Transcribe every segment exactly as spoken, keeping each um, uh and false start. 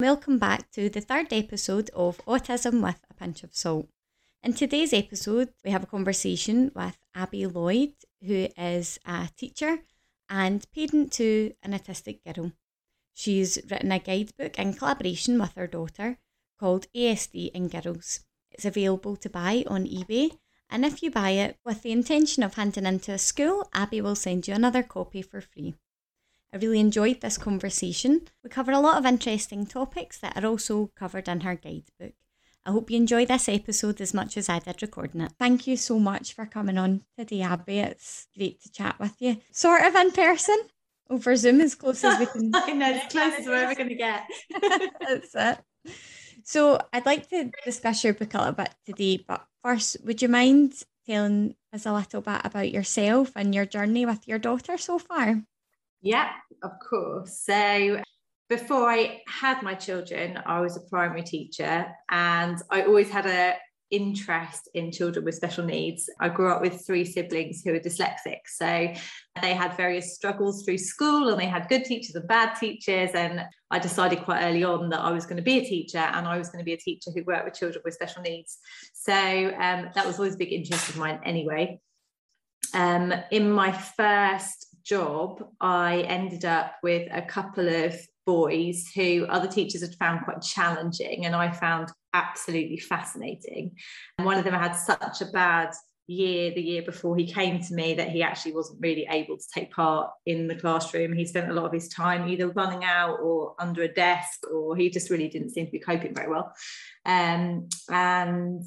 Welcome back to the third episode of Autism with a Pinch of Salt. In today's episode, we have a conversation with Abby Lloyd, who is a teacher and parent to an autistic girl. She's written a guidebook in collaboration with her daughter called A S D in Girls. It's available to buy on eBay, and if you buy it with the intention of handing into a school, Abby will send you another copy for free. I really enjoyed this conversation. We cover a lot of interesting topics that are also covered in her guidebook. I hope you enjoy this episode as much as I did recording it. Thank you so much for coming on today, Abby. It's great to chat with you. Sort of in person, over Zoom, as close as we can. I know, as close as we're ever going to get. That's it. So I'd like to discuss your book a little bit today, but first, would you mind telling us a little bit about yourself and your journey with your daughter so far? Yeah, of course. So before I had my children, I was a primary teacher, and I always had an interest in children with special needs. I grew up with three siblings who were dyslexic, so they had various struggles through school, and they had good teachers and bad teachers. And I decided quite early on that I was going to be a teacher, and I was going to be a teacher who worked with children with special needs. So um, that was always a big interest of mine anyway. Um, in my first job, I ended up with a couple of boys who other teachers had found quite challenging, and I found absolutely fascinating. And one of them had such a bad year the year before he came to me that he actually wasn't really able to take part in the classroom. He spent a lot of his time either running out or under a desk, or he just really didn't seem to be coping very well. Um, and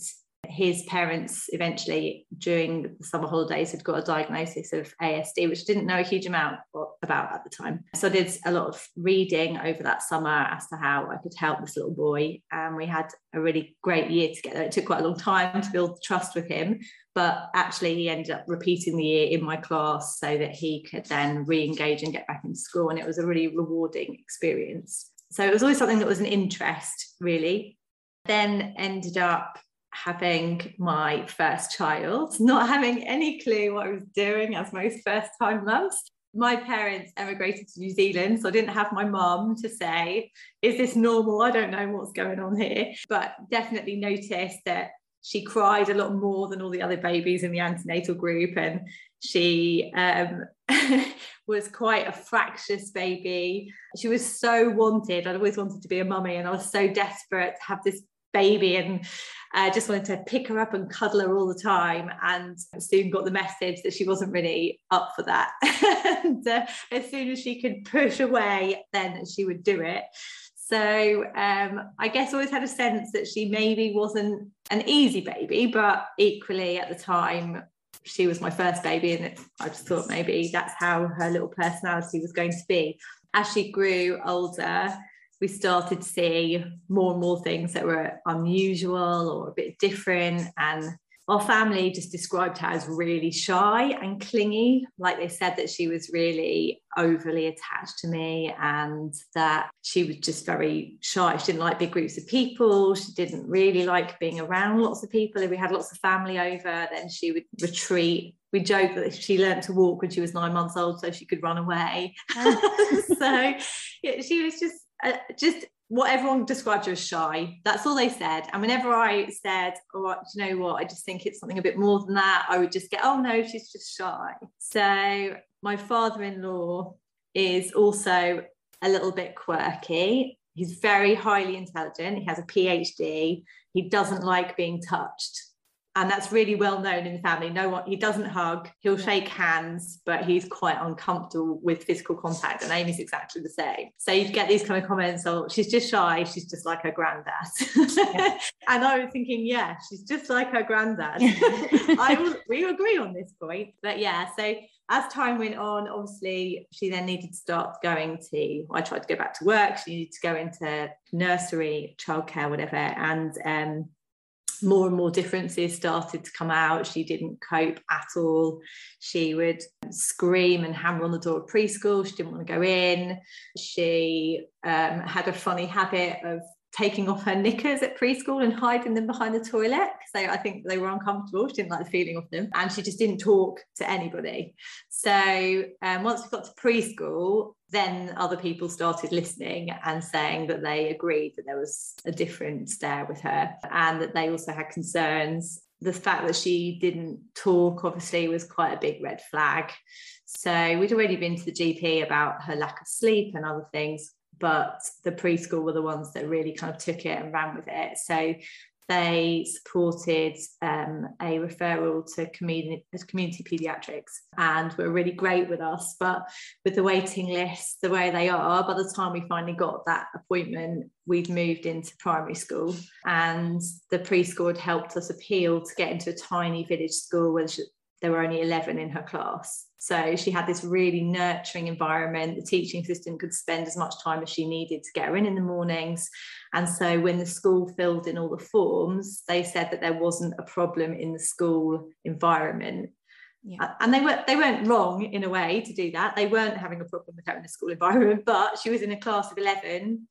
his parents eventually, during the summer holidays, had got a diagnosis of A S D, which I didn't know a huge amount about at the time. So I did a lot of reading over that summer as to how I could help this little boy. And we had a really great year together. It took quite a long time to build trust with him, but actually he ended up repeating the year in my class so that he could then re-engage and get back into school. And it was a really rewarding experience. So it was always something that was an interest, really. Then ended up having my first child, not having any clue what I was doing, as most first time mums. My parents emigrated to New Zealand, so I didn't have my mum to say, is this normal? I don't know what's going on here. But definitely noticed that she cried a lot more than all the other babies in the antenatal group, and she um, was quite a fractious baby. She was so wanted. I'd always wanted to be a mummy, and I was so desperate to have this baby, and I uh, just wanted to pick her up and cuddle her all the time, and soon got the message that she wasn't really up for that. And uh, as soon as she could push away, then she would do it. So um, I guess I always had a sense that she maybe wasn't an easy baby, but equally at the time she was my first baby, and it, I just thought maybe that's how her little personality was going to be. As she grew older, we started to see more and more things that were unusual or a bit different. And our family just described her as really shy and clingy. Like, they said that she was really overly attached to me, and that she was just very shy. She didn't like big groups of people. She didn't really like being around lots of people. If we had lots of family over, then she would retreat. We joked that she learned to walk when she was nine months old so she could run away. Oh. So yeah, she was just, Uh, just what everyone described her as shy. That's all they said. And whenever I said, oh, do you know what, I just think it's something a bit more than that, I would just get, oh no, she's just shy. So my father-in-law is also a little bit quirky. He's very highly intelligent. He has a P H D. He doesn't like being touched. And that's really well known in the family. No one, he doesn't hug, he'll shake hands, but he's quite uncomfortable with physical contact. And Amy's exactly the same. So you'd get these kind of comments, oh, she's just shy, she's just like her granddad. Yeah. And I was thinking, yeah, she's just like her granddad. I will, we agree on this point. But yeah, so as time went on, obviously, she then needed to start going to, I tried to go back to work, she needed to go into nursery, childcare, whatever. And, um, more and more differences started to come out. She didn't cope at all. She would scream and hammer on the door at preschool. She didn't want to go in. She um, had a funny habit of taking off her knickers at preschool and hiding them behind the toilet. So I think they were uncomfortable. She didn't like the feeling of them. And she just didn't talk to anybody. So um, once we got to preschool, then other people started listening and saying that they agreed that there was a difference there with her, and that they also had concerns. The fact that she didn't talk obviously was quite a big red flag. So we'd already been to the G P about her lack of sleep and other things, but the preschool were the ones that really kind of took it and ran with it. So they supported um, a referral to community, community paediatrics, and were really great with us. But with the waiting list the way they are, by the time we finally got that appointment, we'd moved into primary school, and the preschool had helped us appeal to get into a tiny village school where she, there were only eleven in her class. So she had this really nurturing environment. The teaching assistant could spend as much time as she needed to get her in in the mornings. And so when the school filled in all the forms, they said that there wasn't a problem in the school environment. Yeah. And they, were, they weren't wrong in a way to do that. They weren't having a problem with her in the school environment, but she was in a class of eleven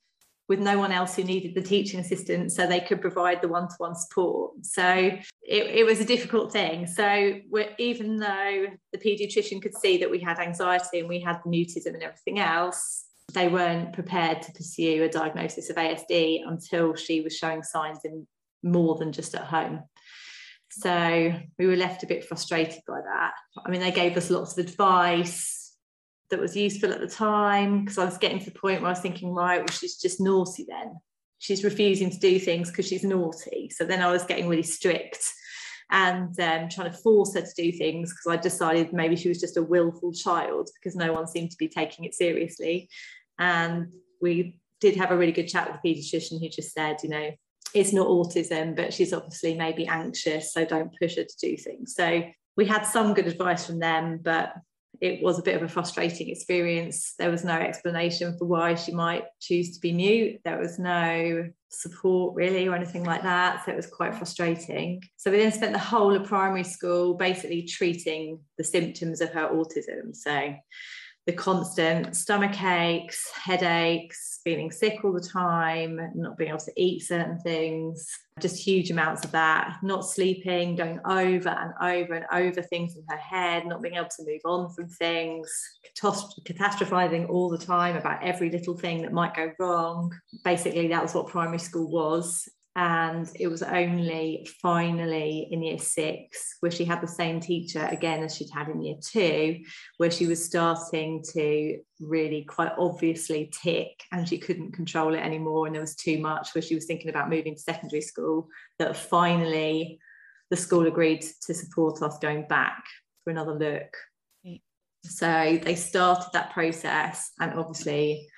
with no one else who needed the teaching assistant, so they could provide the one-to-one support. So it, it was a difficult thing. So we're, even though the paediatrician could see that we had anxiety and we had mutism and everything else, they weren't prepared to pursue a diagnosis of A S D until she was showing signs in more than just at home. So we were left a bit frustrated by that. I mean, they gave us lots of advice that was useful at the time, because I was getting to the point where I was thinking, right, well, she's just naughty then. She's refusing to do things because she's naughty. So then I was getting really strict and um, trying to force her to do things, because I decided maybe she was just a willful child, because no one seemed to be taking it seriously. And we did have a really good chat with the paediatrician, who just said, you know, it's not autism, but she's obviously maybe anxious, so don't push her to do things. So we had some good advice from them, but it was a bit of a frustrating experience. There was no explanation for why she might choose to be mute. There was no support really or anything like that. So it was quite frustrating. So we then spent the whole of primary school basically treating the symptoms of her autism. So the constant stomach aches, headaches, feeling sick all the time, not being able to eat certain things, just huge amounts of that, not sleeping, going over and over and over things in her head, not being able to move on from things, catastrophizing all the time about every little thing that might go wrong. Basically, that was what primary school was. And it was only finally in year six, where she had the same teacher again as she'd had in year two, where she was starting to really quite obviously tick, and she couldn't control it anymore, and there was too much, where she was thinking about moving to secondary school, that finally the school agreed to support us going back for another look. Okay. So they started that process, and obviously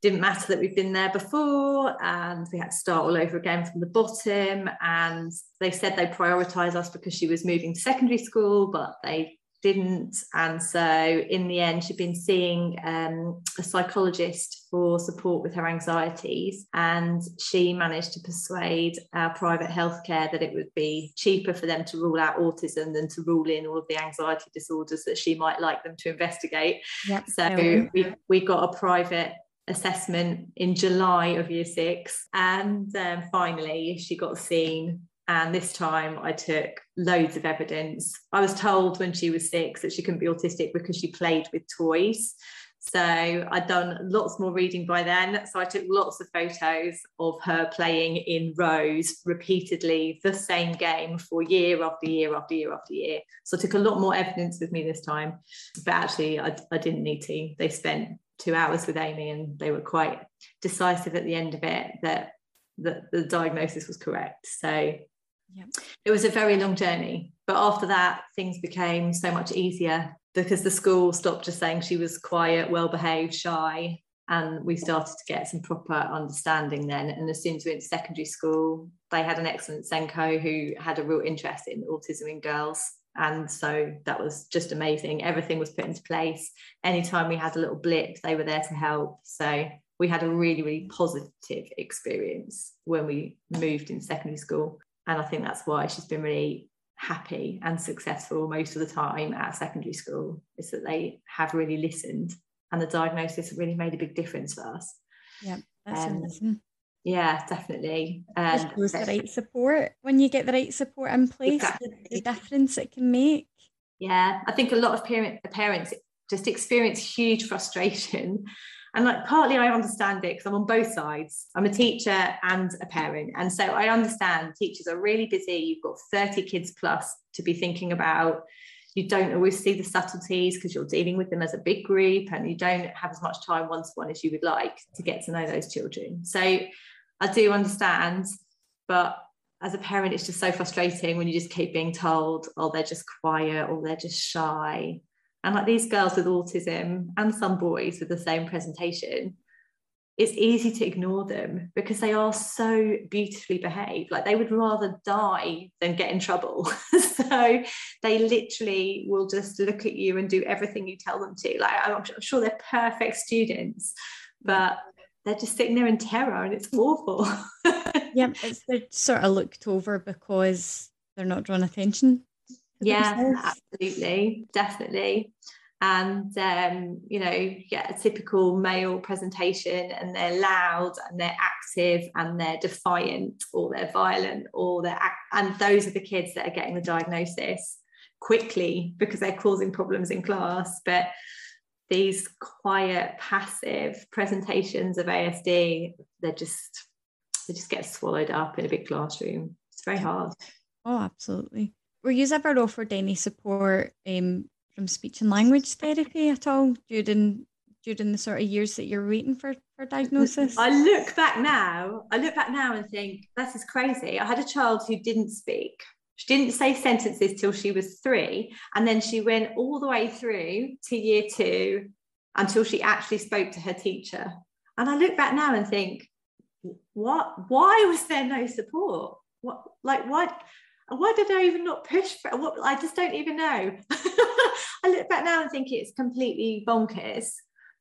didn't matter that we've been there before, and we had to start all over again from the bottom. And they said they prioritised us because she was moving to secondary school, but they didn't. And so in the end, she'd been seeing um, a psychologist for support with her anxieties, and she managed to persuade our private healthcare that it would be cheaper for them to rule out autism than to rule in all of the anxiety disorders that she might like them to investigate. Yep. So we, we got a private assessment in July of year six, and um, finally she got seen, and this time I took loads of evidence. I was told when she was six that she couldn't be autistic because she played with toys, so I'd done lots more reading by then, so I took lots of photos of her playing in rows repeatedly the same game for year after year after year after year. So I took a lot more evidence with me this time, but actually I, I didn't need to. They spent two hours with Amy, and they were quite decisive at the end of it that, that the diagnosis was correct. So yep. It was a very long journey, but after that things became so much easier, because the school stopped just saying she was quiet, well-behaved, shy, and we started to get some proper understanding then. And as soon as we went to secondary school, they had an excellent Senko who had a real interest in autism in girls. And so that was just amazing. Everything was put into place. Anytime we had a little blip, they were there to help. So we had a really, really positive experience when we moved in secondary school. And I think that's why she's been really happy and successful most of the time at secondary school, is that they have really listened, and the diagnosis really made a big difference for us. Yeah, that's um, amazing. Yeah, definitely. Um, it shows the right support. When you get the right support in place, exactly. the difference it can make. Yeah, I think a lot of parent, parents just experience huge frustration. And like partly I understand it because I'm on both sides. I'm a teacher and a parent. And so I understand teachers are really busy. You've got thirty kids plus to be thinking about. You don't always see the subtleties because you're dealing with them as a big group and you don't have as much time one-to-one as you would like to get to know those children. So I do understand, but as a parent, it's just so frustrating when you just keep being told, oh, they're just quiet or they're just shy. And like these girls with autism and some boys with the same presentation, it's easy to ignore them because they are so beautifully behaved. Like they would rather die than get in trouble. So they literally will just look at you and do everything you tell them to. Like I'm sure they're perfect students, but they're just sitting there in terror and it's awful. Yeah, it's, they're sort of looked over because they're not drawn attention. Yeah, themselves. Absolutely, definitely. And um you know, you get a typical male presentation and they're loud and they're active and they're defiant or they're violent or they're act- and those are the kids that are getting the diagnosis quickly because they're causing problems in class. But these quiet, passive presentations of A S D, they're just they just get swallowed up in a big classroom. It's very hard. Oh, absolutely. Were you ever offered any support um from speech and language therapy at all during during the sort of years that you're waiting for for diagnosis? I look back now, I look back now and think, this is crazy. I had a child who didn't speak. She didn't say sentences till she was three, and then she went all the way through to year two until she actually spoke to her teacher. And I look back now and think, what? Why was there no support? What? Like what? Why did I even not push for what? I just don't even know. I look back now and think it's completely bonkers,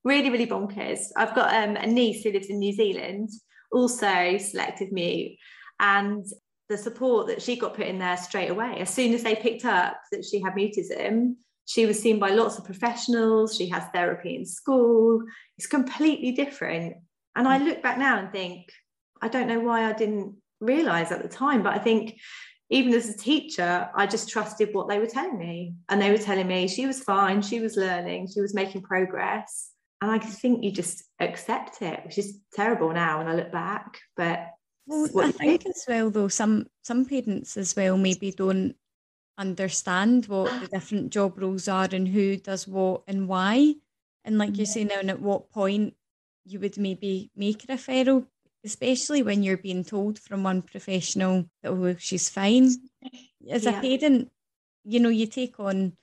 really, really bonkers. I've got um, a niece who lives in New Zealand, also selective mute, and the support that she got put in there straight away. As soon as they picked up that she had mutism, she was seen by lots of professionals. She has therapy in school. It's completely different. And I look back now and think, I don't know why I didn't realise at the time, but I think even as a teacher, I just trusted what they were telling me. And they were telling me she was fine, she was learning, she was making progress. And I think you just accept it, which is terrible now when I look back. But well, I think as well, though, some some parents as well maybe don't understand what the different job roles are and who does what and why. And like you say now, and at what point you would maybe make a referral, especially when you're being told from one professional that, oh, she's fine. As yeah. a parent, you know, you take on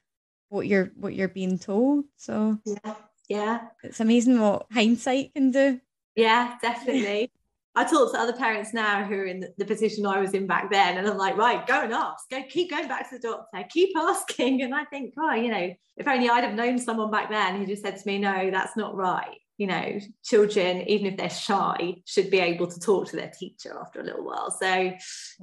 what you're what you're being told. So yeah, yeah. It's amazing what hindsight can do. Yeah, definitely. I talk to other parents now who are in the position I was in back then, and I'm like, right, go and ask, go keep going back to the doctor, keep asking. And I think, oh, you know, if only I'd have known someone back then who just said to me, no, that's not right. You know, children, even if they're shy, should be able to talk to their teacher after a little while. So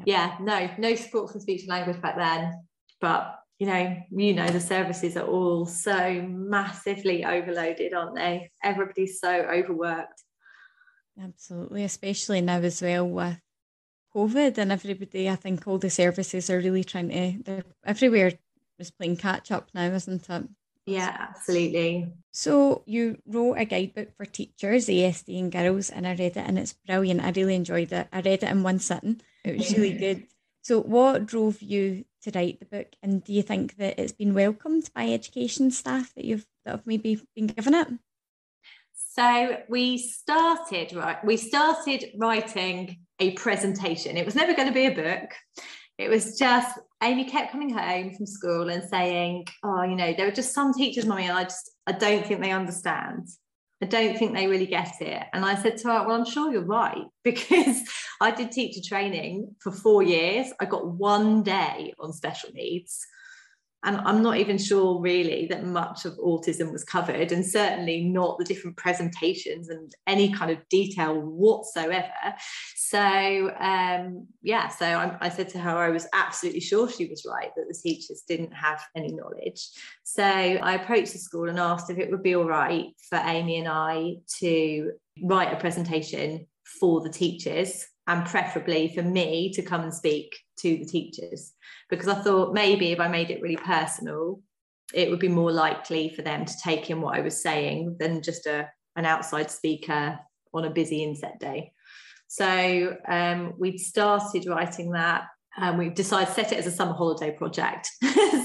yeah, no, no support from speech and language back then. But, you know, you know, the services are all so massively overloaded, aren't they? Everybody's so overworked. Absolutely, especially now as well with COVID and everybody. I think all the services are really trying to, they're everywhere is playing catch up now, isn't it? Yeah, absolutely. So you wrote a guidebook for teachers, A S D in Girls, and I read it and it's brilliant. I really enjoyed it. I read it in one sitting. It was really good. So what drove you to write the book, and do you think that it's been welcomed by education staff that you've that have maybe been given it? So we started right we started writing a presentation. It was never going to be a book. It was just Amy kept coming home from school and saying, oh, you know, there were just some teachers, mummy, and I just, I don't think they understand. I don't think they really get it. And I said to her, well, I'm sure you're right, because I did teacher training for four years. I got one day on special needs. And I'm not even sure really that much of autism was covered, and certainly not the different presentations and any kind of detail whatsoever. So, um, yeah, so I, I said to her, I was absolutely sure she was right that the teachers didn't have any knowledge. So I approached the school and asked if it would be all right for Amy and I to write a presentation for the teachers, and preferably for me to come and speak to the teachers, because I thought maybe if I made it really personal, it would be more likely for them to take in what I was saying than just a an outside speaker on a busy inset day. So um, we'd started writing that, and we've decided set it as a summer holiday project.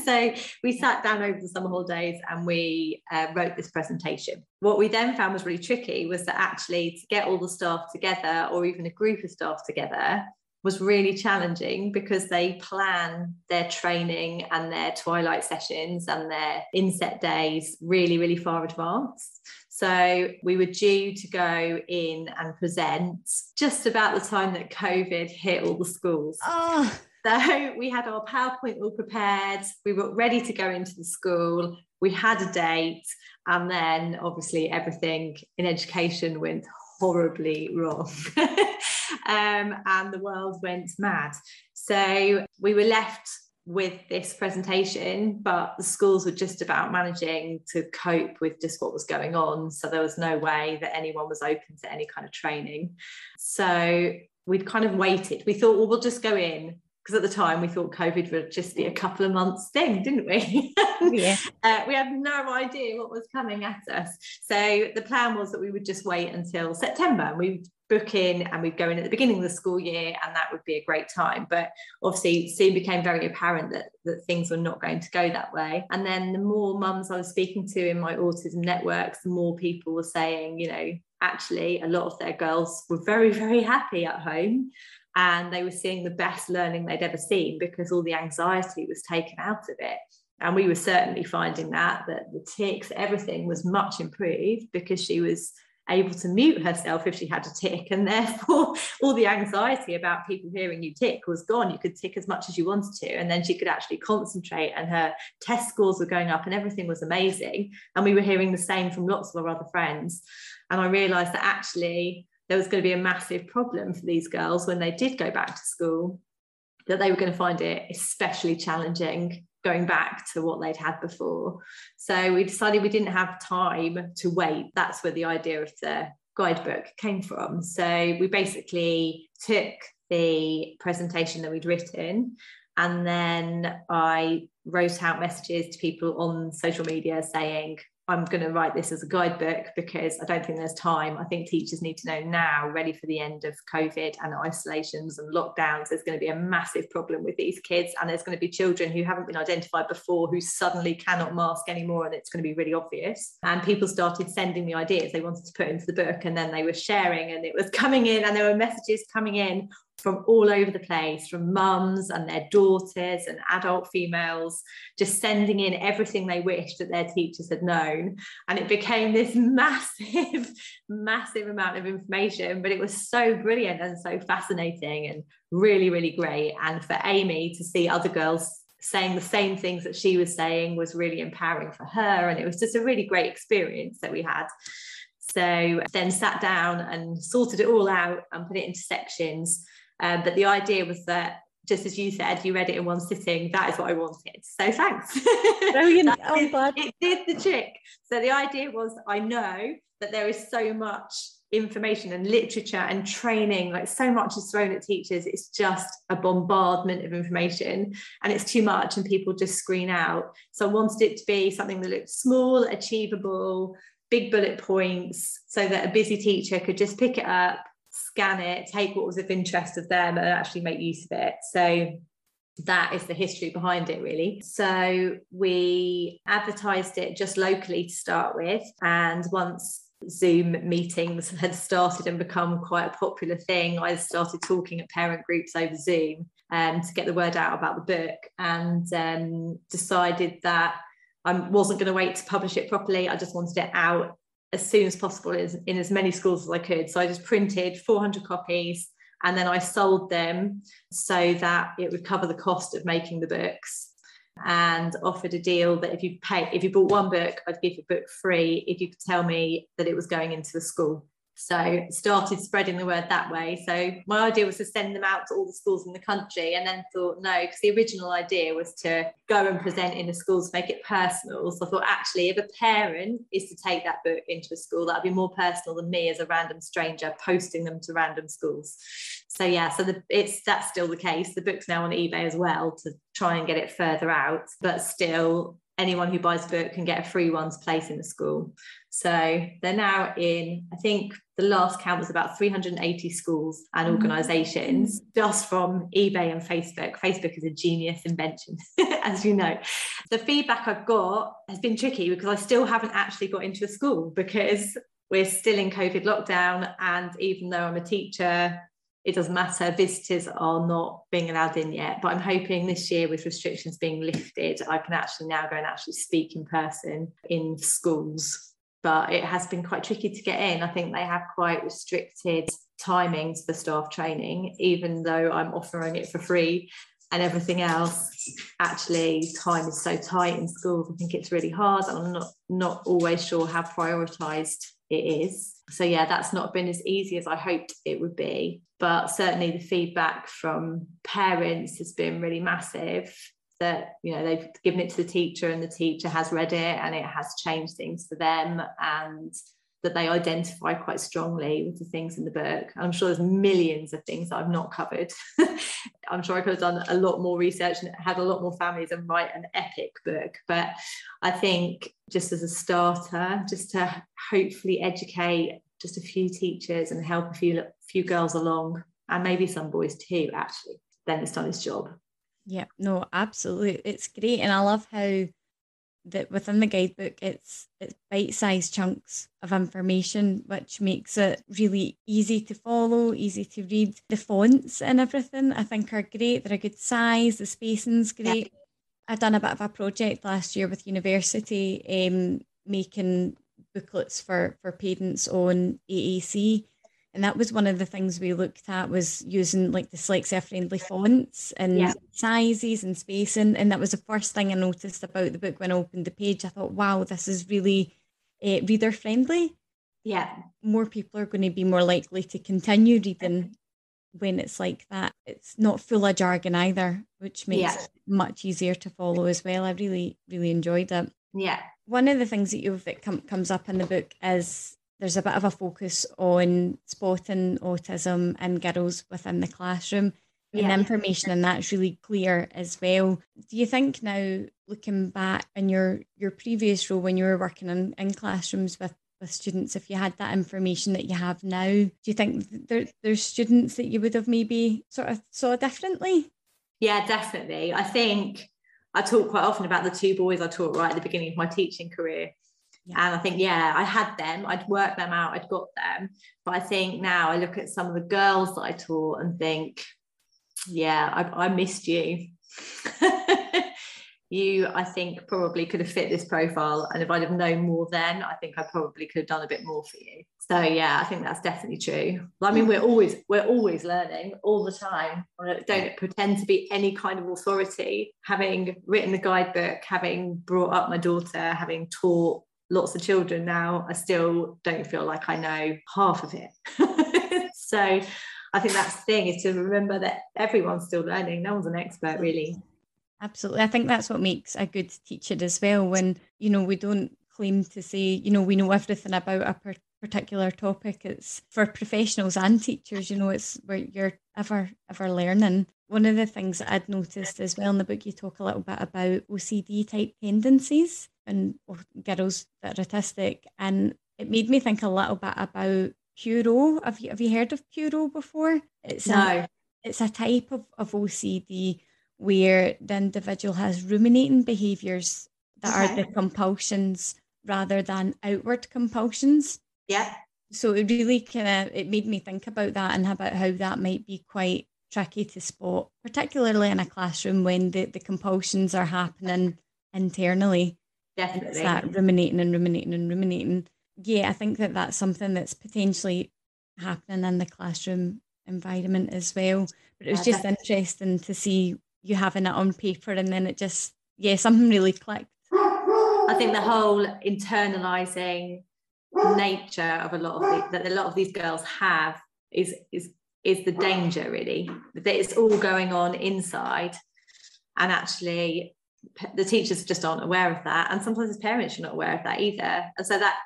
So we sat down over the summer holidays and we uh, wrote this presentation. What we then found was really tricky was that actually to get all the staff together, or even a group of staff together, was really challenging, because they plan their training and their twilight sessions and their inset days really, really far advanced. So we were due to go in and present just about the time that COVID hit all the schools. Oh. So we had our PowerPoint all prepared. We were ready to go into the school. We had a date. And then obviously everything in education went horribly wrong. Um, and the world went mad. So we were left with this presentation, but the schools were just about managing to cope with just what was going on. So there was no way that anyone was open to any kind of training. So we'd kind of waited. We thought, well, we'll just go in, because at the time we thought COVID would just be a couple of months thing, didn't we? Yeah. Uh, we had no idea what was coming at us. So the plan was that we would just wait until September, and we'd book in and we'd go in at the beginning of the school year, and that would be a great time. But obviously soon became very apparent that, that things were not going to go that way. And then the more mums I was speaking to in my autism networks, the more people were saying, you know, actually a lot of their girls were very, very happy at home, and they were seeing the best learning they'd ever seen, because all the anxiety was taken out of it. And we were certainly finding that, that the tics, everything was much improved, because she was able to mute herself if she had a tick, and therefore all the anxiety about people hearing you tick was gone. You could tick as much as you wanted to, and then she could actually concentrate, and her test scores were going up, and everything was amazing. And we were hearing the same from lots of our other friends, and I realised that actually there was going to be a massive problem for these girls when they did go back to school, that they were going to find it especially challenging going back to what they'd had before. So we decided we didn't have time to wait. That's where the idea of the guidebook came from. So we basically took the presentation that we'd written, and then I wrote out messages to people on social media saying, I'm going to write this as a guidebook, because I don't think there's time. I think teachers need to know now, ready for the end of COVID and isolations and lockdowns. There's going to be a massive problem with these kids, and there's going to be children who haven't been identified before who suddenly cannot mask anymore, and it's going to be really obvious. And people started sending me ideas they wanted to put into the book, and then they were sharing, and it was coming in, and there were messages coming in from all over the place, from mums and their daughters and adult females, just sending in everything they wished that their teachers had known. And it became this massive, massive amount of information, but it was so brilliant and so fascinating and really, really great. And for Amy to see other girls saying the same things that she was saying was really empowering for her. And it was just a really great experience that we had. So then sat down and sorted it all out and put it into sections. Um, but the idea was that, just as you said, you read it in one sitting. That is what I wanted. So thanks. Brilliant. Oh, did, God. It did the trick. So the idea was, I know that there is so much information and literature and training, like so much is thrown at teachers. It's just a bombardment of information, and it's too much, and people just screen out. So I wanted it to be something that looked small, achievable, big bullet points, so that a busy teacher could just pick it up, scan it, take what was of interest of them, and actually make use of it. So that is the history behind it, really. So we advertised it just locally to start with, and once Zoom meetings had started and become quite a popular thing, I started talking at parent groups over Zoom um, to get the word out about the book, and um, decided that I wasn't going to wait to publish it properly. I just wanted it out as soon as possible in as many schools as I could. So I just printed four hundred copies, and then I sold them so that it would cover the cost of making the books, and offered a deal that if you pay, if you bought one book, I'd give you a book free if you could tell me that it was going into a school. So started spreading the word that way. So my idea was to send them out to all the schools in the country, and then thought no, because the original idea was to go and present in the schools, make it personal. So I thought actually if a parent is to take that book into a school, that'd be more personal than me as a random stranger posting them to random schools. So yeah, so the, it's that's still the case. The book's now on eBay as well to try and get it further out, but still anyone who buys a book can get a free one's place in the school. So they're now in, I think the last count was about three hundred eighty schools and organisations, just from eBay and Facebook. Facebook is a genius invention, as you know. The feedback I've got has been tricky because I still haven't actually got into a school because we're still in COVID lockdown. And even though I'm a teacher, it doesn't matter, visitors are not being allowed in yet, but I'm hoping this year with restrictions being lifted, I can actually now go and actually speak in person in schools. But it has been quite tricky to get in. I think they have quite restricted timings for staff training, even though I'm offering it for free and everything else. Actually, time is so tight in schools. I think it's really hard. I'm not, not always sure how prioritised it is. So yeah, that's not been as easy as I hoped it would be. But certainly the feedback from parents has been really massive, that, you know, they've given it to the teacher and the teacher has read it and it has changed things for them, and that they identify quite strongly with the things in the book. I'm sure there's millions of things that I've not covered. I'm sure I could have done a lot more research and had a lot more families and write an epic book. But I think just as a starter, just to hopefully educate just a few teachers and help a few, few girls along, and maybe some boys too, actually, then it's done its job. Yeah, no, absolutely. It's great. And I love how that within the guidebook, it's it's bite-sized chunks of information, which makes it really easy to follow, easy to read. The fonts and everything, I think, are great. They're a good size. The spacing's great. I've done a bit of a project last year with university, um, making booklets for, for parents on A A C. And that was one of the things we looked at, was using like dyslexia-friendly fonts and yeah. sizes and spacing. And that was the first thing I noticed about the book when I opened the page. I thought, wow, this is really uh, reader-friendly. Yeah. More people are going to be more likely to continue reading when it's like that. It's not full of jargon either, which makes yeah. it much easier to follow as well. I really, really enjoyed it. Yeah. One of the things that, you've, that com- comes up in the book is there's a bit of a focus on spotting autism in girls within the classroom, yeah. and the information in that's really clear as well. Do you think now, looking back in your, your previous role when you were working in, in classrooms with, with students, if you had that information that you have now, do you think there, there's students that you would have maybe sort of saw differently? Yeah, definitely. I think I talk quite often about the two boys I taught right at the beginning of my teaching career. Yeah. And I think, yeah, I had them, I'd worked them out, I'd got them. But I think now I look at some of the girls that I taught and think, yeah, I, I missed you. You, I think, probably could have fit this profile. And if I'd have known more then, I think I probably could have done a bit more for you. So yeah, I think that's definitely true. I mean, we're always, we're always learning all the time. I don't pretend to be any kind of authority. Having written the guidebook, having brought up my daughter, having taught lots of children now, I still don't feel like I know half of it. So I think that's the thing, is to remember that everyone's still learning. No one's an expert, really. Absolutely. I think that's what makes a good teacher as well, when, you know, we don't claim to say, you know, we know everything about a per- particular topic. It's for professionals and teachers, you know, it's where you're ever, ever learning. One of the things that I'd noticed as well in the book, you talk a little bit about O C D type tendencies and girls that are autistic, and it made me think a little bit about Pure O. Have you, have you heard of Pure O before? It's no. a it's a type of, of O C D where the individual has ruminating behaviours that okay. are the compulsions rather than outward compulsions. Yeah. So it really kind of, it made me think about that and about how that might be quite tricky to spot, particularly in a classroom when the, the compulsions are happening internally. Definitely. It's that ruminating and ruminating and ruminating. Yeah, I think that that's something that's potentially happening in the classroom environment as well. But it was yeah, just definitely. Interesting to see you having it on paper, and then it just, yeah, something really clicked. I think the whole internalising nature of a lot of the, that a lot of these girls have is is is the danger, really, that it's all going on inside, and actually the teachers just aren't aware of that, and sometimes as parents you're not aware of that either. And so that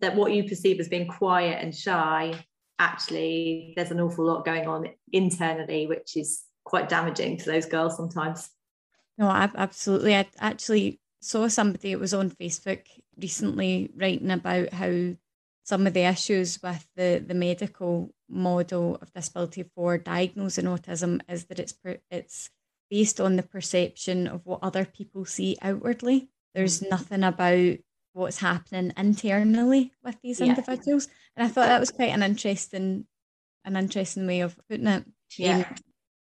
that what you perceive as being quiet and shy, actually there's an awful lot going on internally, which is quite damaging to those girls sometimes. No, absolutely. I actually saw somebody, it was on Facebook recently, writing about how some of the issues with the, the medical model of disability for diagnosing autism is that it's it's based on the perception of what other people see outwardly. There's nothing about what's happening internally with these yeah. individuals. And I thought that was quite an interesting an interesting way of putting it. Yeah. Um,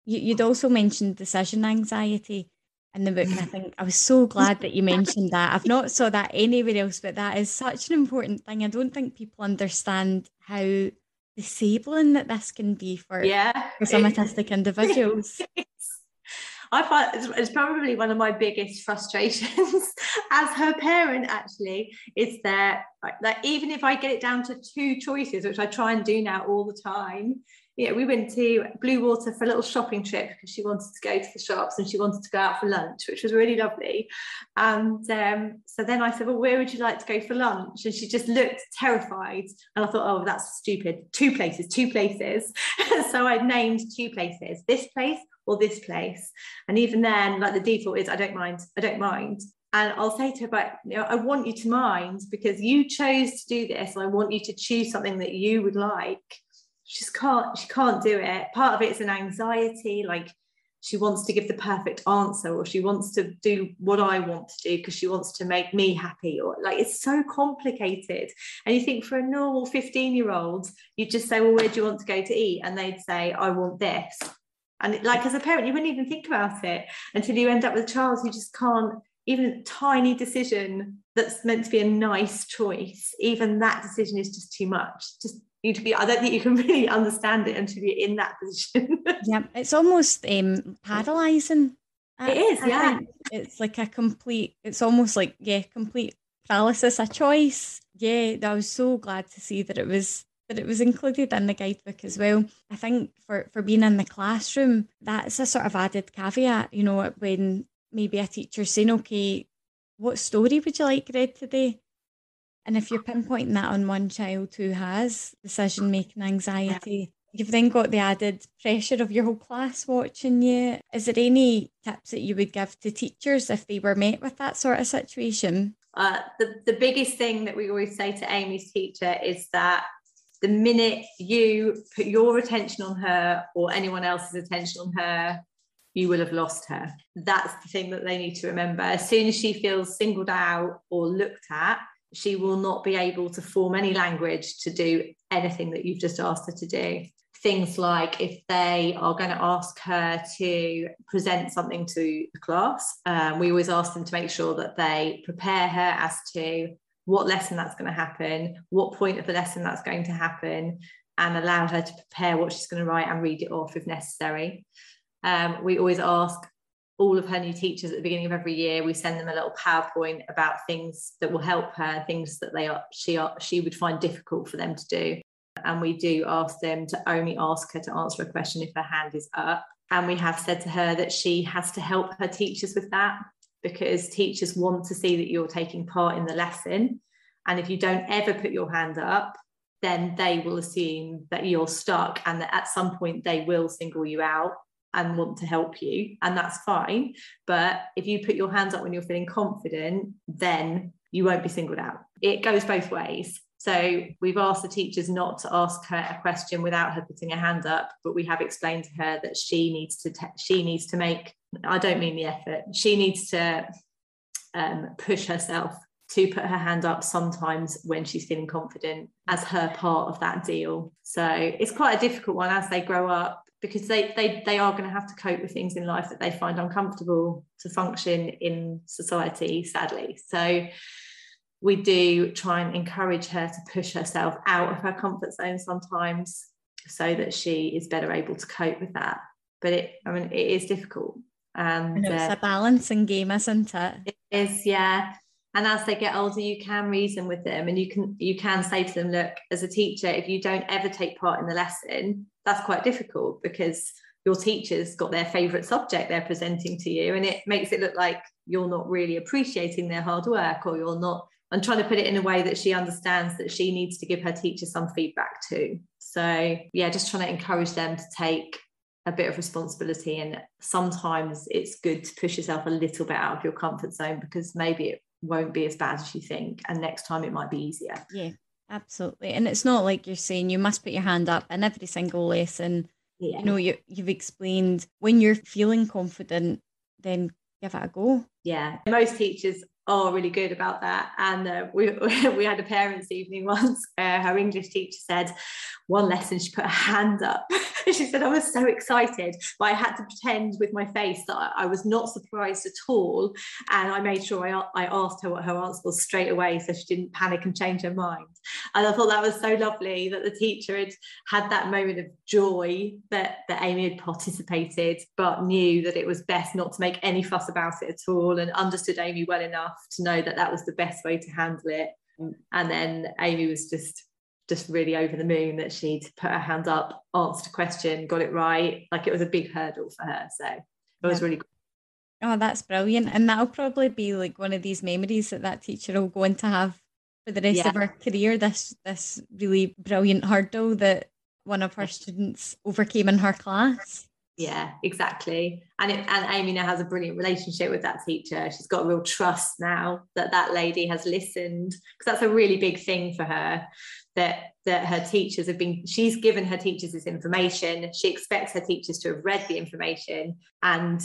you, you'd also mentioned decision anxiety in the book, and I think I was so glad that you mentioned that. I've not saw that anywhere else, but that is such an important thing. I don't think people understand how disabling that this can be for, yeah. for some autistic individuals. I find it's probably one of my biggest frustrations as her parent, actually, is that, that even if I get it down to two choices, which I try and do now all the time. Yeah, we went to Blue Water for a little shopping trip because she wanted to go to the shops and she wanted to go out for lunch, which was really lovely. And um, so then I said, well, where would you like to go for lunch? And she just looked terrified. And I thought, oh, that's stupid. Two places, two places. So I named two places, this place or this place. And even then, like, the default is, I don't mind, I don't mind. And I'll say to her, but you know, I want you to mind because you chose to do this, and I want you to choose something that you would like. She just can't, she can't do it. Part of it's an anxiety, like she wants to give the perfect answer, or she wants to do what I want to do because she wants to make me happy, or like, it's so complicated. And you think for a normal fifteen year old, you'd just say, well, where do you want to go to eat? And they'd say, I want this. And like, as a parent, you wouldn't even think about it until you end up with a child who just can't, even a tiny decision that's meant to be a nice choice, even that decision is just too much. Just you to be, I don't think you can really understand it until you're in that position. Yeah, it's almost um, paralysing. It is, I yeah. It's like a complete, it's almost like, yeah, complete paralysis, a choice. Yeah, I was so glad to see that it was that it was included in the guidebook as well. I think for, for being in the classroom, that's a sort of added caveat, you know, when maybe a teacher's saying, okay, what story would you like read today? And if you're pinpointing that on one child who has decision-making anxiety, you've then got the added pressure of your whole class watching you. Is there any tips that you would give to teachers if they were met with that sort of situation? Uh, the, the biggest thing that we always say to Amy's teacher is that the minute you put your attention on her or anyone else's attention on her, you will have lost her. That's the thing that they need to remember. As soon as she feels singled out or looked at, she will not be able to form any language to do anything that you've just asked her to do. Things like if they are going to ask her to present something to the class, um, we always ask them to make sure that they prepare her as to what lesson that's going to happen, what point of the lesson that's going to happen, and allow her to prepare what she's going to write and read it off if necessary. Um, we always ask all of her new teachers at the beginning of every year, we send them a little PowerPoint about things that will help her, things that they are she are she would find difficult for them to do. And we do ask them to only ask her to answer a question if her hand is up. And we have said to her that she has to help her teachers with that, because teachers want to see that you're taking part in the lesson. And if you don't ever put your hand up, then they will assume that you're stuck, and that at some point they will single you out and want to help you, and that's fine. But if you put your hands up when you're feeling confident, then you won't be singled out. It goes both ways. So we've asked the teachers not to ask her a question without her putting her hand up, but we have explained to her that she needs to te- she needs to make I don't mean the effort she needs to um, push herself to put her hand up sometimes when she's feeling confident, as her part of that deal. So it's quite a difficult one as they grow up, because they, they they are going to have to cope with things in life that they find uncomfortable to function in society, sadly. So we do try and encourage her to push herself out of her comfort zone sometimes, so that she is better able to cope with that. But it, I mean, it is difficult. And, and it's uh, a balancing game, isn't it? It is, yeah. And as they get older, you can reason with them, and you can you can say to them, look, as a teacher, if you don't ever take part in the lesson, that's quite difficult, because your teacher's got their favourite subject they're presenting to you, and it makes it look like you're not really appreciating their hard work, or you're not. I'm trying to put it in a way that she understands that she needs to give her teacher some feedback too. So yeah, just trying to encourage them to take a bit of responsibility, and sometimes it's good to push yourself a little bit out of your comfort zone, because maybe it won't be as bad as you think, and next time it might be easier. Yeah, absolutely. And it's not like you're saying you must put your hand up in every single lesson. Yeah. You know, you, you've explained when you're feeling confident, then give it a go. Yeah, most teachers are really good about that. And uh, we we had a parents' evening once where her English teacher said one lesson she put her hand up. She said, I was so excited, but I had to pretend with my face that I was not surprised at all. And I made sure I, I asked her what her answer was straight away, so she didn't panic and change her mind. And I thought that was so lovely that the teacher had had that moment of joy that, that Amy had participated, but knew that it was best not to make any fuss about it at all, and understood Amy well enough to know that that was the best way to handle it. And then Amy was just just really over the moon that she'd put her hand up, answered a question, got it right. Like, it was a big hurdle for her. So it yeah. was really cool. Oh, that's brilliant. And that'll probably be like one of these memories that that teacher will go on to have for the rest yeah. of her career, this, this really brilliant hurdle that one of her students overcame in her class. Yeah, exactly. And it, and Amy now has a brilliant relationship with that teacher. She's got a real trust now that that lady has listened, because that's a really big thing for her, that that her teachers have been, she's given her teachers this information. She expects her teachers to have read the information, and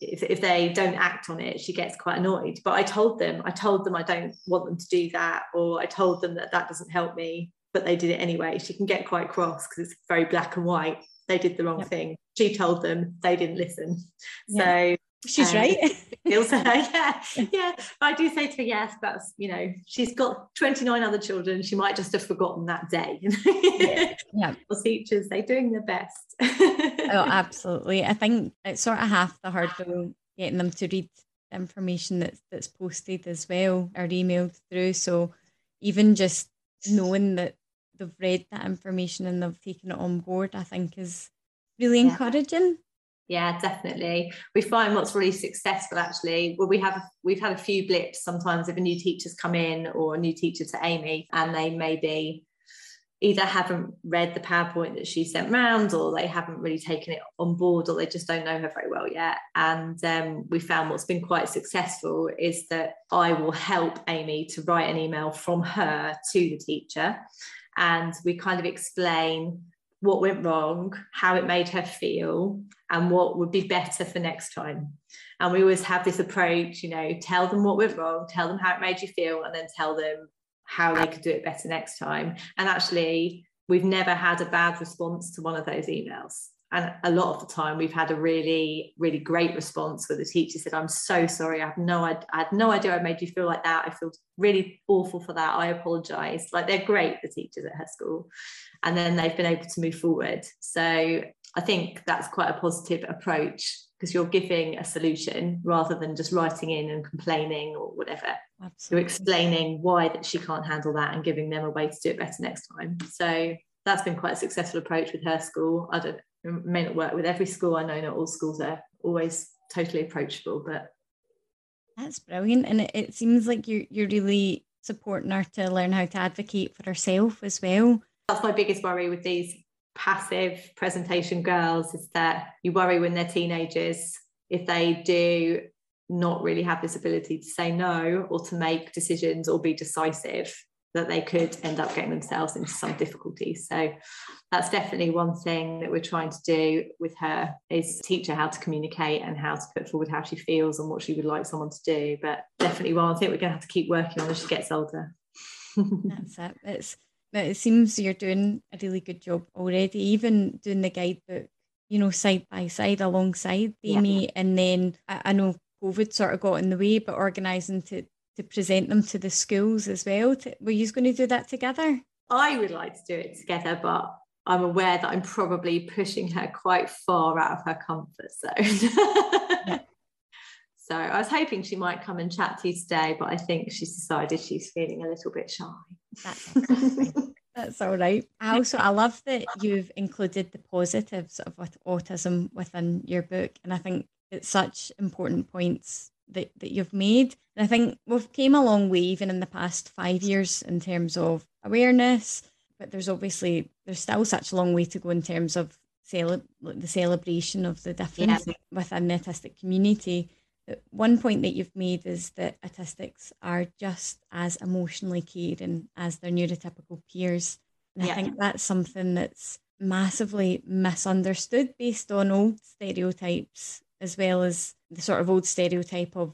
if, if they don't act on it, she gets quite annoyed. But I told them, I told them I don't want them to do that, or I told them that that doesn't help me, but they did it anyway. She can get quite cross because it's very black and white. They did the wrong yep. thing. She told them, they didn't listen. Yeah. So she's um, right. Also, yeah, yeah. I do say to her, yes, but you know, she's got twenty-nine other children. She might just have forgotten that day. yeah. yeah. Well, teachers, they're doing their best. Oh, absolutely. I think it's sort of half the hurdle getting them to read the information that's that's posted as well, or emailed through. So even just knowing that they've read that information and they've taken it on board, I think is really yeah. encouraging. Yeah, definitely. We find what's really successful, actually, well, we have we've had a few blips sometimes if a new teacher's come in, or a new teacher to Amy, and they maybe either haven't read the PowerPoint that she sent round, or they haven't really taken it on board, or they just don't know her very well yet. And um, we found what's been quite successful is that I will help Amy to write an email from her to the teacher, and we kind of explain what went wrong, how it made her feel, and what would be better for next time. And we always have this approach, you know, tell them what went wrong, tell them how it made you feel, and then tell them how they could do it better next time. And actually, we've never had a bad response to one of those emails. And a lot of the time we've had a really, really great response where the teacher said, I'm so sorry. I have no, I had no idea I made you feel like that. I feel really awful for that. I apologise. Like, they're great, the teachers at her school. And then they've been able to move forward. So I think that's quite a positive approach, because you're giving a solution rather than just writing in and complaining or whatever. Absolutely. You're explaining why that she can't handle that and giving them a way to do it better next time. So that's been quite a successful approach with her school. I don't It may not work with every school. I know not all schools are always totally approachable, but that's brilliant. And it, it seems like you you're really supporting her to learn how to advocate for herself as well. That's my biggest worry with these passive presentation girls, is that you worry when they're teenagers, if they do not really have this ability to say no or to make decisions or be decisive, that they could end up getting themselves into some difficulty. So that's definitely one thing that we're trying to do with her, is teach her how to communicate and how to put forward how she feels and what she would like someone to do. But definitely one I think we're going to have to keep working on as she gets older. That's it. It's, it seems you're doing a really good job already, even doing the guidebook, you know, side by side alongside Amy. Yeah. And then I, I know COVID sort of got in the way, but organising to to present them to the schools as well. Were you going to do that together? I would like to do it together, but I'm aware that I'm probably pushing her quite far out of her comfort zone. Yeah. So I was hoping she might come and chat to you today, but I think she's decided she's feeling a little bit shy. That's exactly. That's all right. I also, I love that you've included the positives of autism within your book. And I think it's such important points that, that you've made. And I think we've came a long way even in the past five years in terms of awareness, but there's obviously, there's still such a long way to go in terms of cele- the celebration of the difference yeah. within the autistic community. One point that you've made is that autistics are just as emotionally caring as their neurotypical peers. And yeah. I think that's something that's massively misunderstood based on old stereotypes, as well as the sort of old stereotype of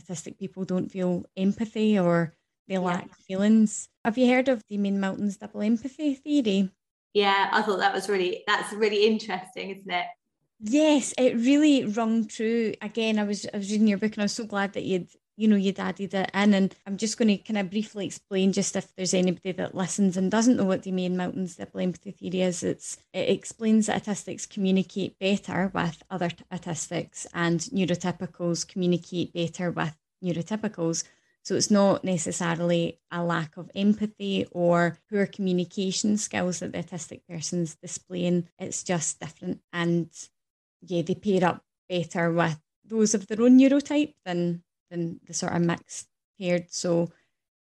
autistic people don't feel empathy or they lack yeah. feelings. Have you heard of Damien Milton's double empathy theory? Yeah, I thought that was really, that's really interesting, isn't it? Yes, it really rung true. Again, I was I was reading your book and I was so glad that you'd, you know, you'd added it in. And I'm just going to kind of briefly explain, just if there's anybody that listens and doesn't know what Damien Milton's double empathy theory is, it's, it explains that autistics communicate better with other t- autistics and neurotypicals communicate better with neurotypicals. So it's not necessarily a lack of empathy or poor communication skills that the autistic person's displaying. It's just different, and yeah, they pair up better with those of their own neurotype than than the sort of mixed paired. So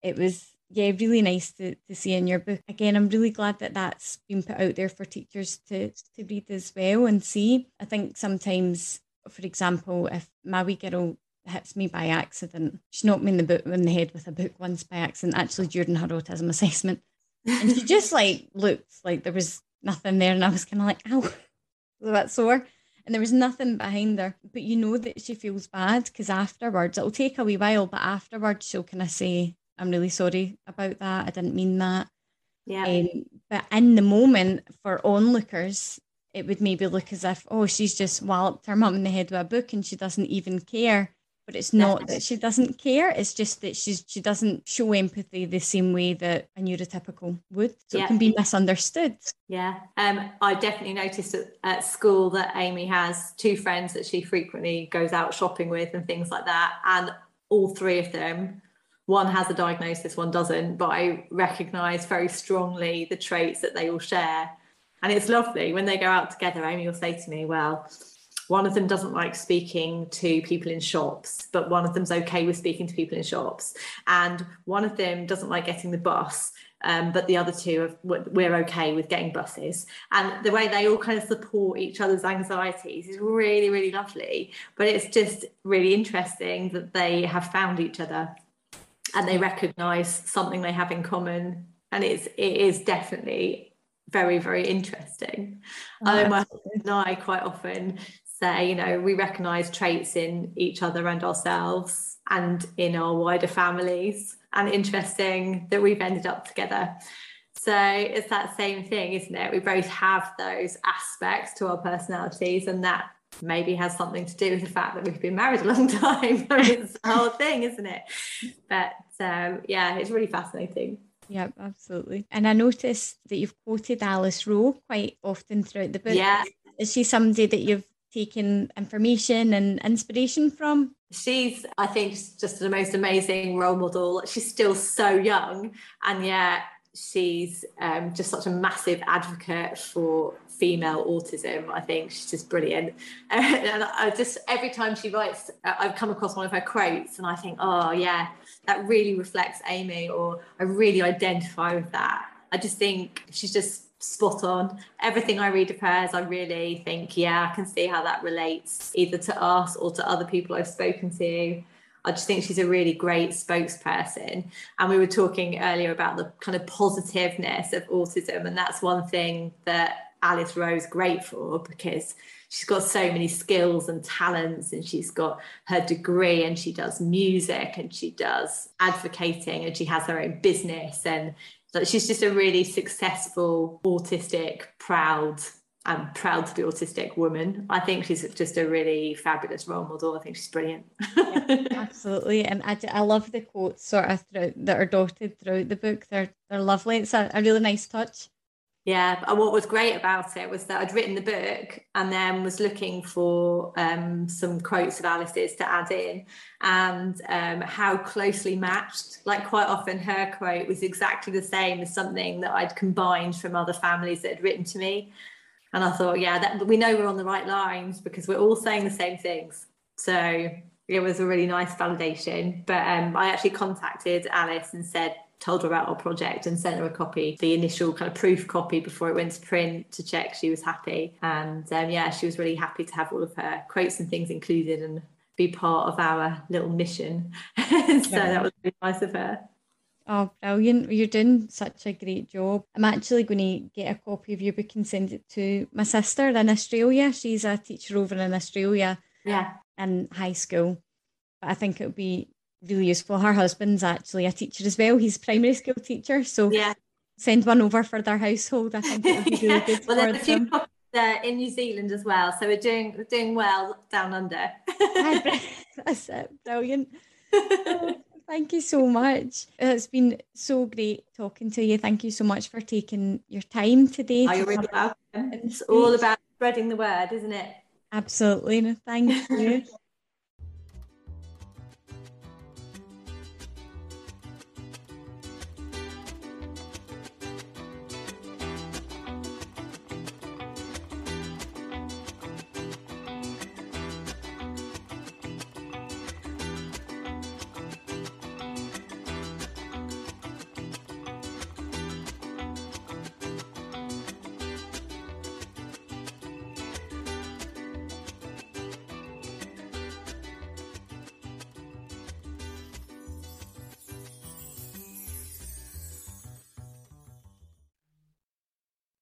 it was, yeah, really nice to, to see in your book. Again, I'm really glad that that's been put out there for teachers to, to read as well and see. I think sometimes, for example, if my wee girl hits me by accident, she knocked me in the, book, in the head with a book once by accident, actually during her autism assessment. And she just like looked like there was nothing there. And I was kind of like, ow, a bit sore. And there was nothing behind her, but you know that she feels bad because afterwards, it'll take a wee while, but afterwards she'll kind of say, I'm really sorry about that, I didn't mean that. Yeah. Um, but in the moment, for onlookers, it would maybe look as if, oh, she's just walloped her mum in the head with a book and she doesn't even care. But it's not that she doesn't care, it's just that she's, she doesn't show empathy the same way that a neurotypical would. So yeah. it can be misunderstood. Yeah, um, I definitely noticed at, at school that Amy has two friends that she frequently goes out shopping with and things like that. And all three of them, one has a diagnosis, one doesn't. But I recognise very strongly the traits that they all share. And it's lovely. When they go out together, Amy will say to me, well... one of them doesn't like speaking to people in shops, but one of them's okay with speaking to people in shops. And one of them doesn't like getting the bus, um, but the other two, are, we're okay with getting buses. And the way they all kind of support each other's anxieties is really, really lovely. But it's just really interesting that they have found each other and they recognise something they have in common. And it's, it is definitely very, very interesting. Oh, I know my husband and I quite often... say, you know, we recognise traits in each other and ourselves and in our wider families, and interesting that we've ended up together. So it's that same thing, isn't it? We both have those aspects to our personalities, and that maybe has something to do with the fact that we've been married a long time. It's the whole thing, isn't it? But um, yeah, it's really fascinating. Yeah, absolutely. And I noticed that you've quoted Alice Rowe quite often throughout the book. Yeah. Is she somebody that you've taking information and inspiration from? She's, I think, just the most amazing role model. She's still so young, and yet she's um, just such a massive advocate for female autism. I think she's just brilliant. And I just, every time she writes, I've come across one of her quotes and I think, oh yeah, that really reflects Amy, or I really identify with that. I just think she's just spot on. Everything I read of hers, I really think, yeah, I can see how that relates either to us or to other people I've spoken to. I just think she's a really great spokesperson. And we were talking earlier about the kind of positiveness of autism, and that's one thing that Alice Rowe's great for, because she's got so many skills and talents, and she's got her degree and she does music and she does advocating and she has her own business, and so she's just a really successful, autistic, proud, and um, proud to be autistic woman. I think she's just a really fabulous role model. I think she's brilliant. Yeah, absolutely. And I, I love the quotes sort of throughout, that are dotted throughout the book. They're they're lovely. It's a, a really nice touch. Yeah, and what was great about it was that I'd written the book and then was looking for um, some quotes of Alice's to add in, and um, how closely matched, like quite often her quote was exactly the same as something that I'd combined from other families that had written to me. And I thought, yeah, that, we know we're on the right lines because we're all saying the same things. So it was a really nice validation. But um, I actually contacted Alice and said, told her about our project and sent her a copy, the initial kind of proof copy before it went to print, to check she was happy. And um, yeah, she was really happy to have all of her quotes and things included and be part of our little mission. So yeah, that was really nice of her. Oh, brilliant. You're doing such a great job. I'm actually going to get a copy of your book and send it to my sister in Australia. She's a teacher over in Australia, yeah, in high school. But I think it would be really useful. Her husband's actually a teacher as well. He's a primary school teacher, so yeah, send one over for their household. I think it would be really good. Well, there's a few copies uh, in New Zealand as well, so we're doing we're doing well down under. That's it, brilliant. Oh, thank you so much. It's been so great talking to you. Thank you so much for taking your time today. Oh, you're really welcome. It's all about spreading the word, isn't it? Absolutely. No, thank you.